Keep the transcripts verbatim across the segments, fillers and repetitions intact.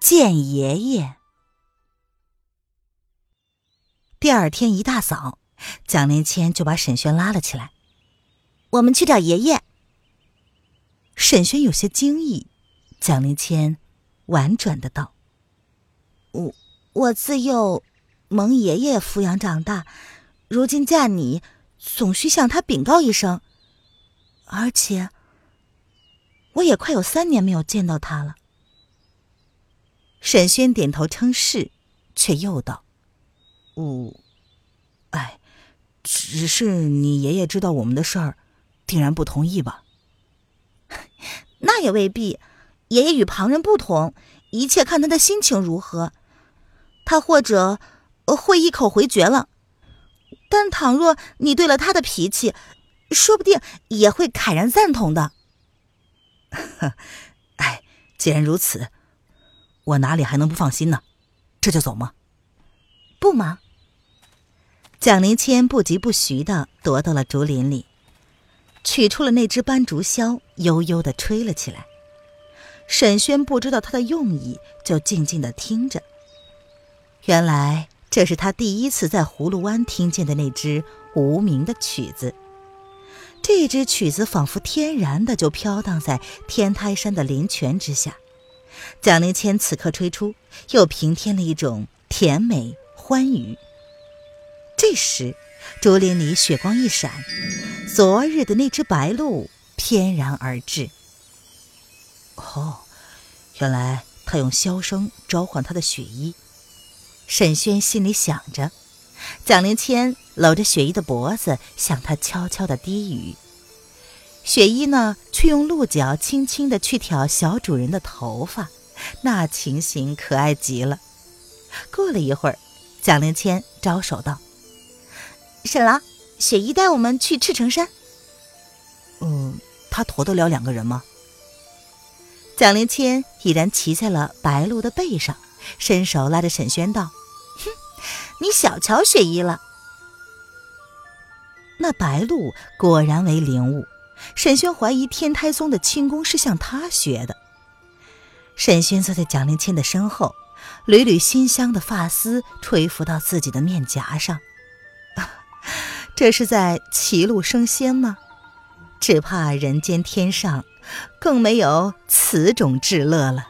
见爷爷。第二天一大早，蒋连谦就把沈轩拉了起来，我们去找爷爷。沈轩有些惊异，蒋连谦婉转的道，我我自幼蒙爷爷抚养长大，如今嫁你，总需向他禀告一声，而且我也快有三年没有见到他了。沈轩点头称是，却又道：“哦，哎，只是你爷爷知道我们的事儿，定然不同意吧？”那也未必，爷爷与旁人不同，一切看他的心情如何。他或者会一口回绝了，但倘若你对了他的脾气，说不定也会慨然赞同的。哎，既然如此，我哪里还能不放心呢？这就走吗？不忙。蒋灵谦不疾不徐地踱到了竹林里，取出了那只斑竹箫，悠悠地吹了起来。沈轩不知道他的用意，就静静地听着。原来这是他第一次在葫芦湾听见的那支无名的曲子。这支曲子仿佛天然的就飘荡在天台山的林泉之下，蒋灵谦此刻吹出，又平添了一种甜美欢愉。这时竹林里雪光一闪，昨日的那只白鹭翩然而至。哦，原来他用箫声召唤他的雪衣，沈轩心里想着。蒋灵谦搂着雪衣的脖子，向他悄悄地低语。雪衣呢，却用鹿角轻轻地去挑小主人的头发，那情形可爱极了。过了一会儿，蒋灵谦招手道：“沈郎，雪衣带我们去赤城山。”“嗯，他驮得了两个人吗？”蒋灵谦已然骑在了白鹿的背上，伸手拉着沈轩道：“哼，你小瞧雪衣了。”那白鹿果然为灵物，沈轩怀疑天台宗的轻功是向他学的。沈轩坐在蒋灵谦的身后，缕缕馨香的发丝吹拂到自己的面颊上。啊，这是在骑鹿升仙吗？只怕人间天上更没有此种至乐了。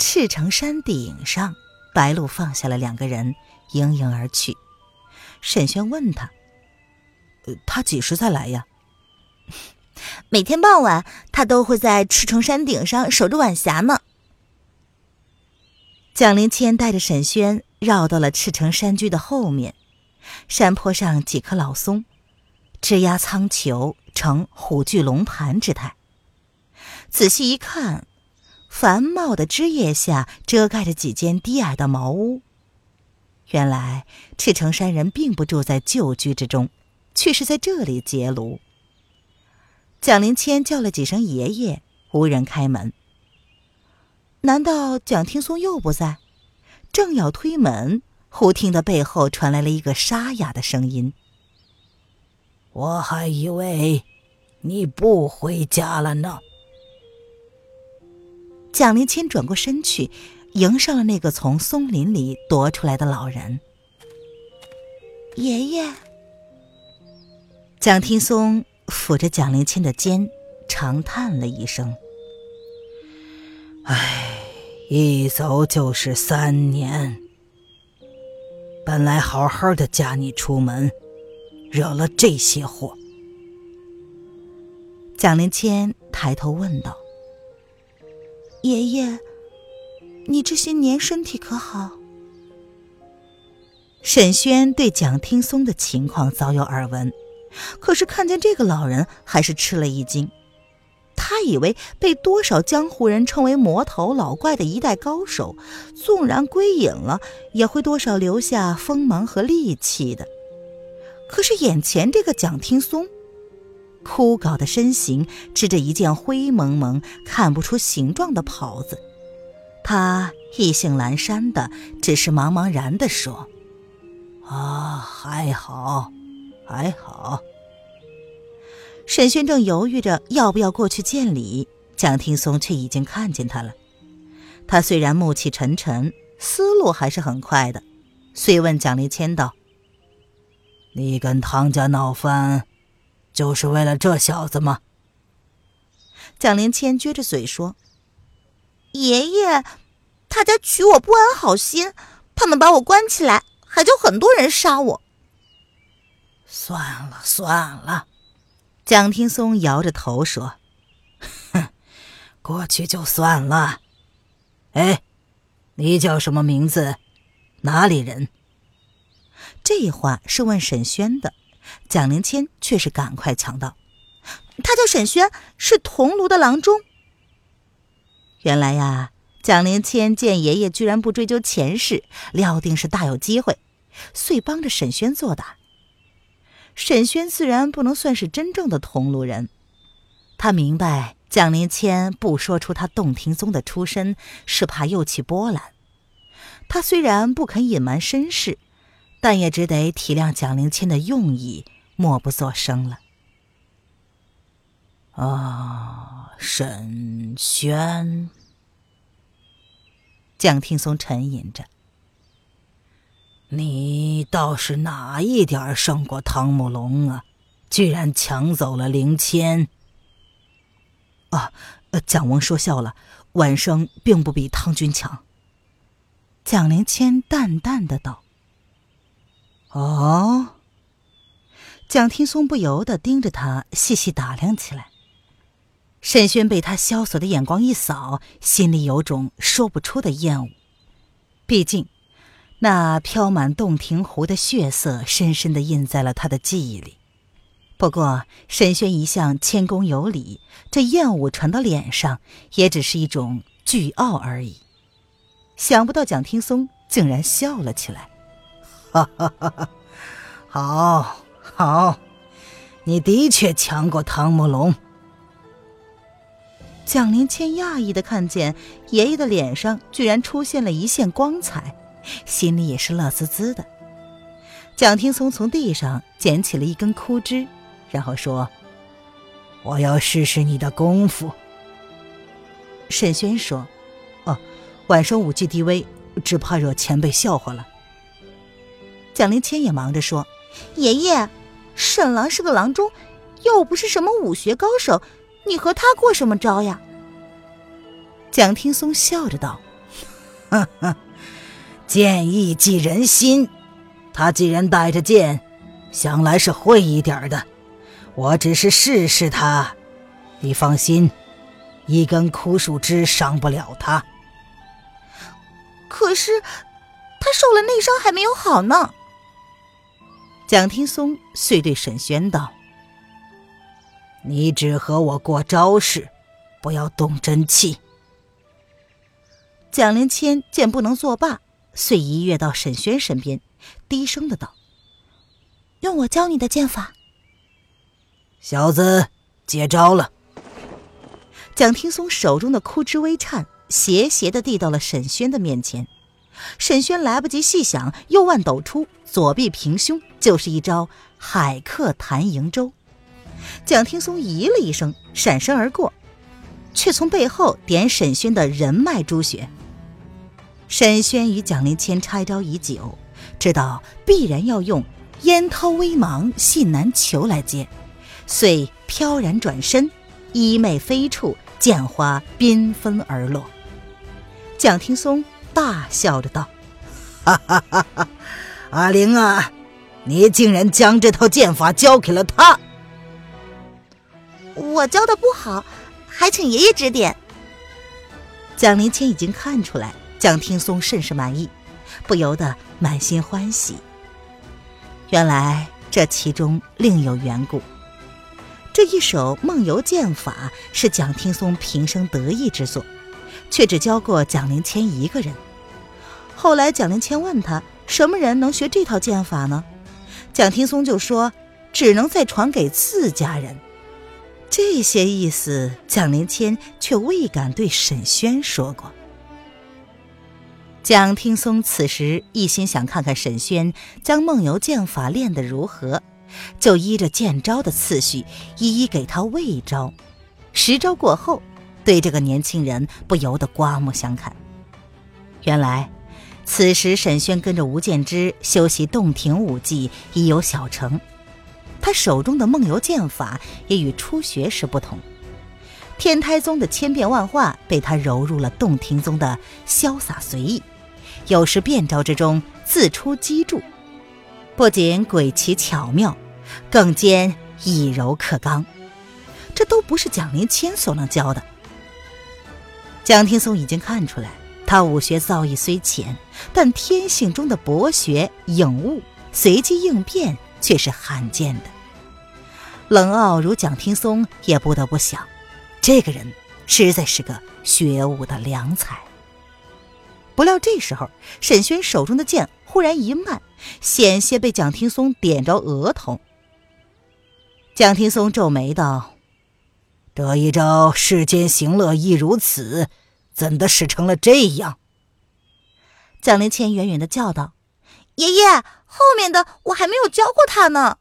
赤城山顶上，白鹿放下了两个人，盈盈而去。沈轩问他，呃、他几时再来呀？每天傍晚他都会在赤城山顶上守着晚霞呢。蒋灵谦带着沈轩绕到了赤城山居的后面，山坡上几棵老松枝桠苍虬，呈虎踞龙盘之态。仔细一看，繁茂的枝叶下遮盖着几间低矮的茅屋。原来赤城山人并不住在旧居之中，却是在这里结庐。蒋灵谦叫了几声爷爷，无人开门。难道蒋听松又不在？正要推门，忽听得背后传来了一个沙哑的声音：“我还以为你不回家了呢。”蒋灵谦转过身去，迎上了那个从松林里夺出来的老人。“爷爷。”蒋听松抚着蒋灵谦的肩，长叹了一声：“哎，一走就是三年。本来好好的嫁你出门，惹了这些祸。”蒋灵谦抬头问道：“爷爷，你这些年身体可好？”沈轩对蒋听松的情况早有耳闻，可是看见这个老人还是吃了一惊。他以为被多少江湖人称为魔头老怪的一代高手，纵然归隐了，也会多少留下锋芒和戾气的。可是眼前这个蒋听松，枯槁的身形，织着一件灰蒙蒙看不出形状的袍子，他意兴阑珊的，只是茫茫然地说：“啊，还好，还好。”沈轩正犹豫着要不要过去见礼，蒋听松却已经看见他了。他虽然暮气沉沉，思路还是很快的，遂问蒋林谦道：“你跟唐家闹翻，就是为了这小子吗？”蒋林谦撅着嘴说：“爷爷，他家取我不安好心，他们把我关起来，还叫很多人杀我。”算了算了，蒋听松摇着头说：“哼，过去就算了。哎，你叫什么名字？哪里人？”这话是问沈轩的。蒋灵谦却是赶快抢到：“他叫沈轩，是桐庐的郎中。”原来呀，蒋灵谦见爷爷居然不追究前世，料定是大有机会，遂帮着沈轩作答。沈轩自然不能算是真正的桐庐人，他明白蒋灵谦不说出他洞庭宗的出身，是怕又起波澜。他虽然不肯隐瞒身世，但也只得体谅蒋灵谦的用意，默不作声了。啊，沈轩。蒋听松沉吟着：“你倒是哪一点胜过唐木龙啊？居然抢走了灵谦。”啊，蒋王说笑了，晚生并不比唐军强。”蒋灵谦淡淡的道。哦，蒋听松不由得盯着他细细打量起来。沈轩被他萧索的眼光一扫，心里有种说不出的厌恶。毕竟那飘满洞庭湖的血色深深地印在了他的记忆里。不过沈轩一向谦恭有礼，这厌恶传到脸上也只是一种倨傲而已。想不到蒋听松竟然笑了起来。哈哈哈哈，好好，你的确强过唐木龙。蒋林谦讶异地看见爷爷的脸上居然出现了一线光彩，心里也是乐滋滋的。蒋听松从地上捡起了一根枯枝，然后说：“我要试试你的功夫。”沈轩说：“哦，晚生武技低微，只怕惹前辈笑话了。”蒋灵谦也忙着说：“爷爷，沈郎是个郎中，又不是什么武学高手，你和他过什么招呀？”蒋听松笑着道：“呵呵，剑意寄人心，他既然带着剑，想来是会一点的。我只是试试他，你放心，一根枯树枝伤不了他。”可是他受了内伤还没有好呢。蒋听松遂对沈轩道：“你只和我过招式，不要动真气。”蒋灵谦见不能作罢，遂一跃到沈轩身边，低声的道：“用我教你的剑法。”小子，接招了。蒋听松手中的枯枝微颤，斜斜的递到了沈轩的面前。沈轩来不及细想，右腕抖出，左臂平胸，就是一招海客弹瀛舟。蒋听松咦了一声，闪身而过，却从背后点沈轩的人脉诸穴。沈轩与蒋灵谦拆招已久，知道必然要用烟涛微茫信难求来接，遂飘然转身，衣袂飞处，剑花缤纷而落。蒋听松大笑着道：“哈哈哈哈，阿玲啊，你竟然将这套剑法交给了他。”“我教的不好，还请爷爷指点。”蒋灵谦已经看出来蒋听松甚是满意，不由得满心欢喜。原来这其中另有缘故。这一手梦游剑法是蒋听松平生得意之作，却只教过蒋灵谦一个人。后来蒋灵谦问他，什么人能学这套剑法呢？蒋听松就说，只能再传给自家人。这些意思蒋灵谦却未敢对沈轩说过。蒋听松此时一心想看看沈轩将梦游剑法练得如何，就依着剑招的次序一一给他喂招。十招过后，对这个年轻人不由得刮目相看。原来此时沈轩跟着吴建之修习洞庭武技已有小成，他手中的梦游剑法也与初学时不同，天台宗的千变万化被他揉入了洞庭宗的潇洒随意，有时变招之中自出机杼，不仅诡奇巧妙，更兼以柔克刚，这都不是蒋灵谦所能教的。蒋听松已经看出来，他武学造诣虽浅，但天性中的博学颖悟、随机应变却是罕见的。冷傲如蒋听松也不得不想，这个人实在是个学武的良才。不料这时候沈轩手中的剑忽然一慢，险些被蒋听松点着额头。蒋听松皱眉道，这一招世间行乐亦如此，怎的使成了这样？蒋灵谦远远地叫道，爷爷，后面的我还没有教过他呢。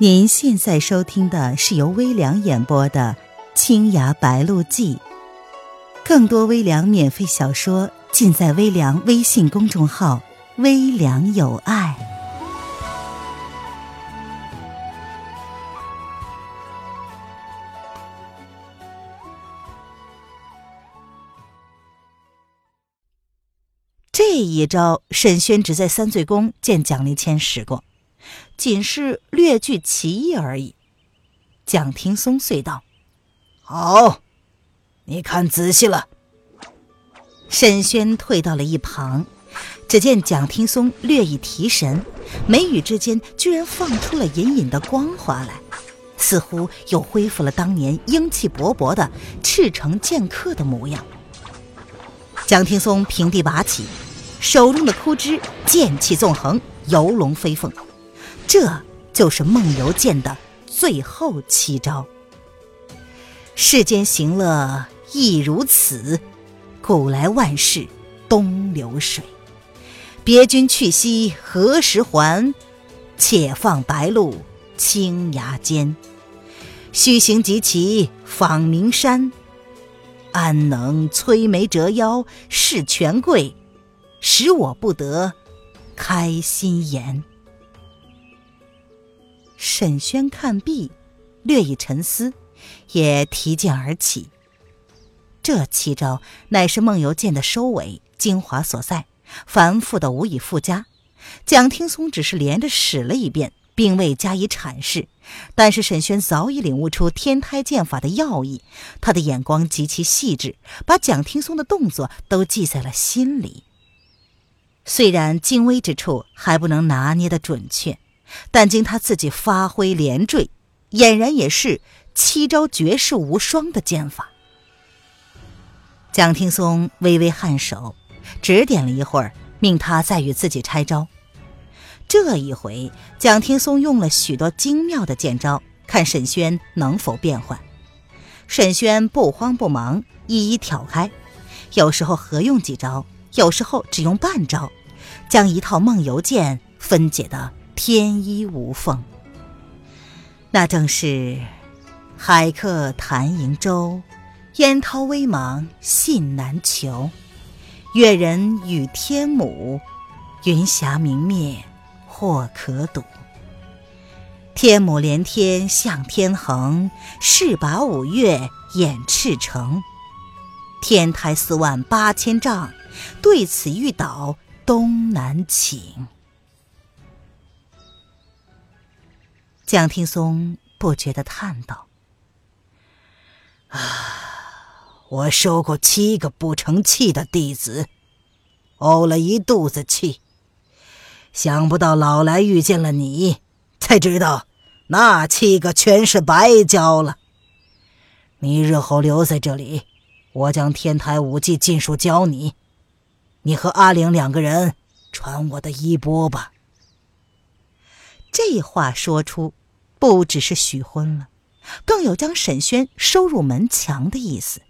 您现在收听的是由微凉演播的《青崖白鹿记》，更多微凉免费小说尽在微凉微信公众号微凉有爱。这一招沈轩只在三醉宫见蒋灵谦使过，仅是略具其意而已。蒋听松遂道，好，你看仔细了。沈轩退到了一旁，只见蒋听松略一提神，眉宇之间居然放出了隐隐的光华来，似乎又恢复了当年英气勃勃的赤诚剑客的模样。蒋听松平地拔起，手中的枯枝剑气纵横，游龙飞凤，这就是梦游剑的最后七招。世间行乐亦如此，古来万事东流水，别君去兮何时还，且放白鹿青崖间，须行即骑访名山，安能摧眉折腰事权贵，使我不得开心颜。沈轩看毕，略一沉思，也提剑而起。这七招乃是梦游剑的收尾精华所在，繁复的无以复加。蒋听松只是连着使了一遍，并未加以阐释，但是沈轩早已领悟出天台剑法的要义，他的眼光极其细致，把蒋听松的动作都记在了心里。虽然精微之处还不能拿捏得准确，但经他自己发挥连缀，俨然也是七招绝世无双的剑法。蒋听松微微颔首，指点了一会儿，命他再与自己拆招。这一回蒋听松用了许多精妙的剑招，看沈轩能否变换。沈轩不慌不忙，一一挑开，有时候合用几招，有时候只用半招，将一套梦游剑分解得天衣无缝。那正是海客谈瀛洲，烟涛微茫信难求，越人语天母，云霞明灭或可睹，天母连天向天横，势拔五岳掩赤城，天台四万八千丈，对此欲倒东南倾。蒋听松不觉地叹道，啊，我收过七个不成器的弟子，呕了一肚子气，想不到老来遇见了你，才知道那七个全是白交了。你日后留在这里，我将天台武技尽数教你，你和阿玲两个人传我的衣钵吧。这话说出，不只是许婚了，更有将沈轩收入门墙的意思。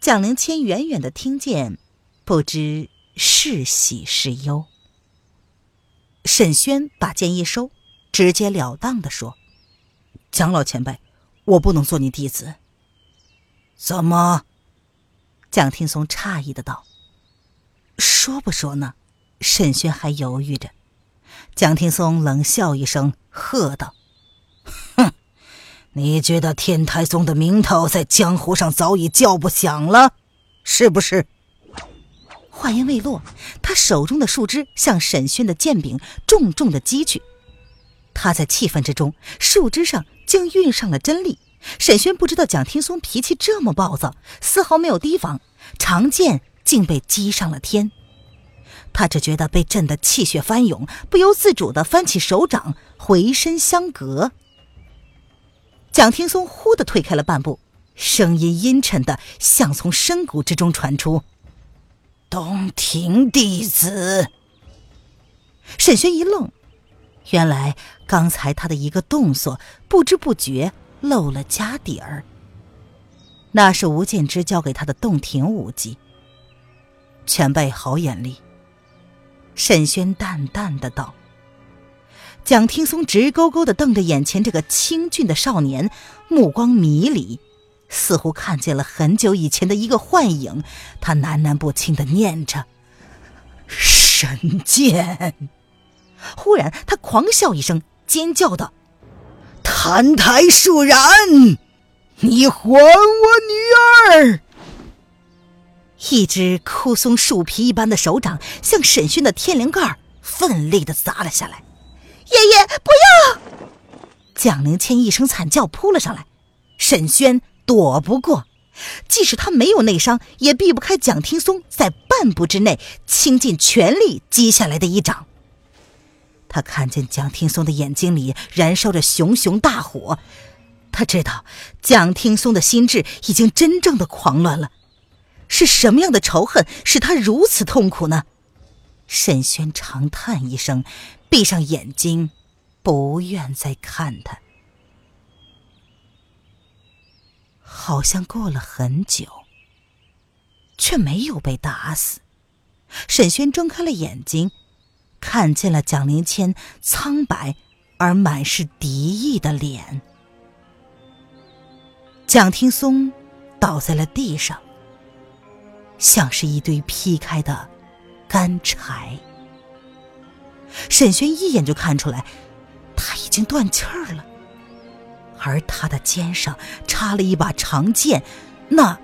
蒋灵谦远远地听见，不知是喜是忧。沈轩把剑一收，直截了当地说：“蒋老前辈，我不能做你弟子。”“怎么？”蒋听松诧异的道。说不说呢？沈轩还犹豫着。蒋听松冷笑一声，喝道：“哼，你觉得天台宗的名头在江湖上早已叫不响了，是不是？”话音未落，他手中的树枝向沈轩的剑柄重重地击去。他在气愤之中，树枝上竟运上了真力。沈轩不知道蒋听松脾气这么暴躁，丝毫没有提防，长剑竟被击上了天。他只觉得被震得气血翻涌，不由自主地翻起手掌，回身相隔。蒋听松忽地退开了半步，声音阴沉的像从深谷之中传出：“东庭弟子。”沈轩一愣，原来刚才他的一个动作，不知不觉漏了家底儿。那是吴建之教给他的洞庭武技。前辈好眼力。沈轩淡淡的道。蒋听松直勾勾的瞪着眼前这个清俊的少年，目光迷离，似乎看见了很久以前的一个幻影。他喃喃不清的念着：“神剑。”忽然他狂笑一声，尖叫道：“澹台树然，你还我女儿！”一只枯松树皮一般的手掌向沈勋的天灵盖奋力地砸了下来。“爷爷不要！”蒋灵谦一声惨叫扑了上来，沈轩躲不过，即使他没有内伤，也避不开蒋听松在半步之内倾尽全力击下来的一掌。他看见蒋听松的眼睛里燃烧着熊熊大火，他知道蒋听松的心智已经真正的狂乱了。是什么样的仇恨使他如此痛苦呢？沈轩长叹一声，闭上眼睛，不愿再看他。好像过了很久，却没有被打死。沈轩睁开了眼睛，看见了蒋灵谦苍白而满是敌意的脸。蒋听松倒在了地上，像是一堆劈开的干柴。沈轩一眼就看出来，他已经断气儿了，而他的肩上插了一把长剑，那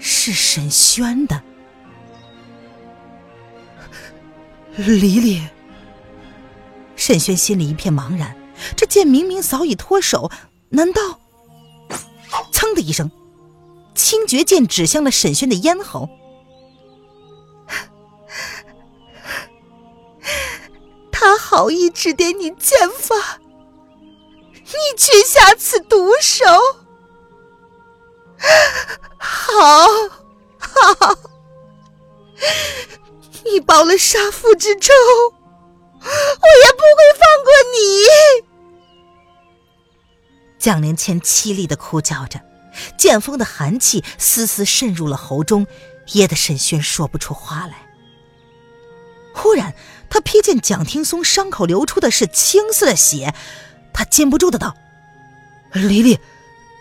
是沈轩的。黎黎，沈轩心里一片茫然，这剑明明早已脱手，难道？噌的一声，清绝剑指向了沈轩的咽喉。他好意指点你剑法，你却下此毒手，好好，你报了杀父之仇，我也不会放过你。蒋灵谦凄厉地哭叫着，剑锋的寒气丝丝渗入了喉中，噎得沈轩说不出话来。忽然他瞥见蒋听松伤口流出的是青色的血，他禁不住的道：“黎黎，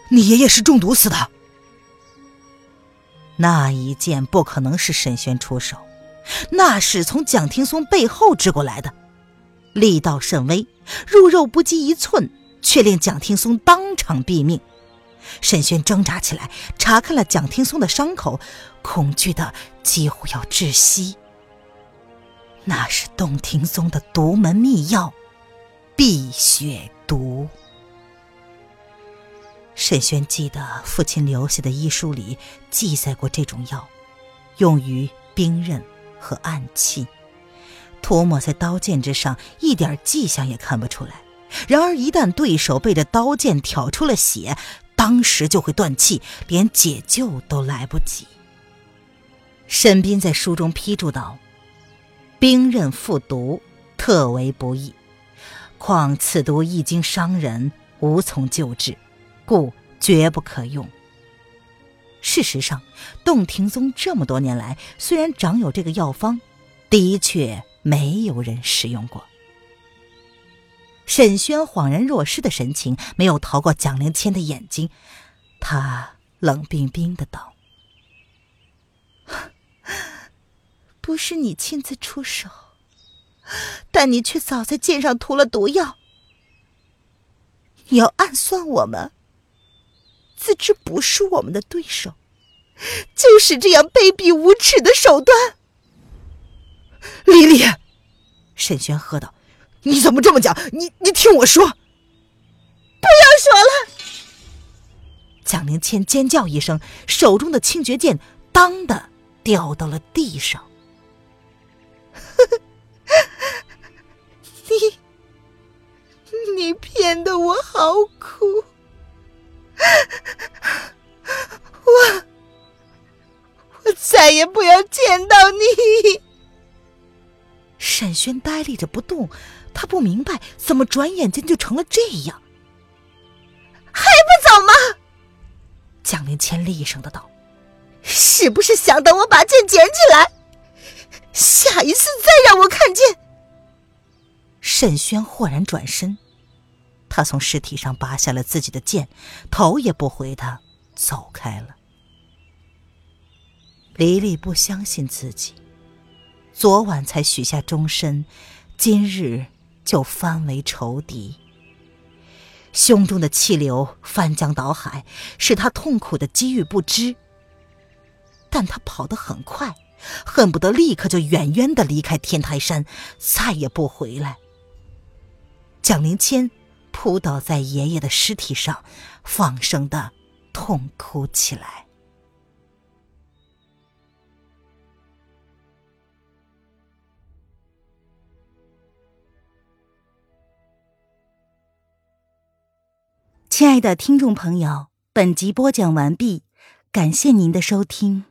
你爷爷是中毒死的。”那一剑不可能是沈轩出手，那是从蒋听松背后掷过来的，力道甚微，入肉不及一寸，却令蒋听松当场毙命。沈轩挣扎起来，查看了蒋听松的伤口，恐惧的几乎要窒息。那是洞庭宗的独门秘药碧血毒。沈轩记得父亲留下的医书里记载过这种药，用于兵刃和暗器，涂抹在刀剑之上，一点迹象也看不出来。然而一旦对手被这刀剑挑出了血，当时就会断气，连解救都来不及。沈斌在书中批注道：兵刃复毒，特为不易，况此毒一经伤人，无从救治，故绝不可用。事实上，洞庭宗这么多年来，虽然掌有这个药方，的确没有人使用过。沈轩恍然若失的神情没有逃过蒋灵谦的眼睛，他冷冰冰地道：不是你亲自出手，但你却早在剑上涂了毒药，你要暗算我们，自知不是我们的对手，就使这样卑鄙无耻的手段。莉莉，沈轩喝道，你怎么这么讲？你你听我说。不要说了！蒋灵谦尖叫一声，手中的清绝剑当的掉到了地上。你你骗得我好苦，我我再也不要见到你。沈轩呆立着不动，他不明白怎么转眼间就成了这样。还不走吗？蒋灵谦厉声的道：是不是想等我把剑捡起来，下一次再让我看见？沈轩豁然转身，他从尸体上拔下了自己的剑，头也不回地走开了。黎黎不相信自己，昨晚才许下终身，今日就翻为仇敌。胸中的气流翻江倒海，使他痛苦的积郁不知。但他跑得很快，恨不得立刻就远远地离开天台山，再也不回来。蒋灵谦扑倒在爷爷的尸体上，放声地痛哭起来。亲爱的听众朋友，本集播讲完毕，感谢您的收听。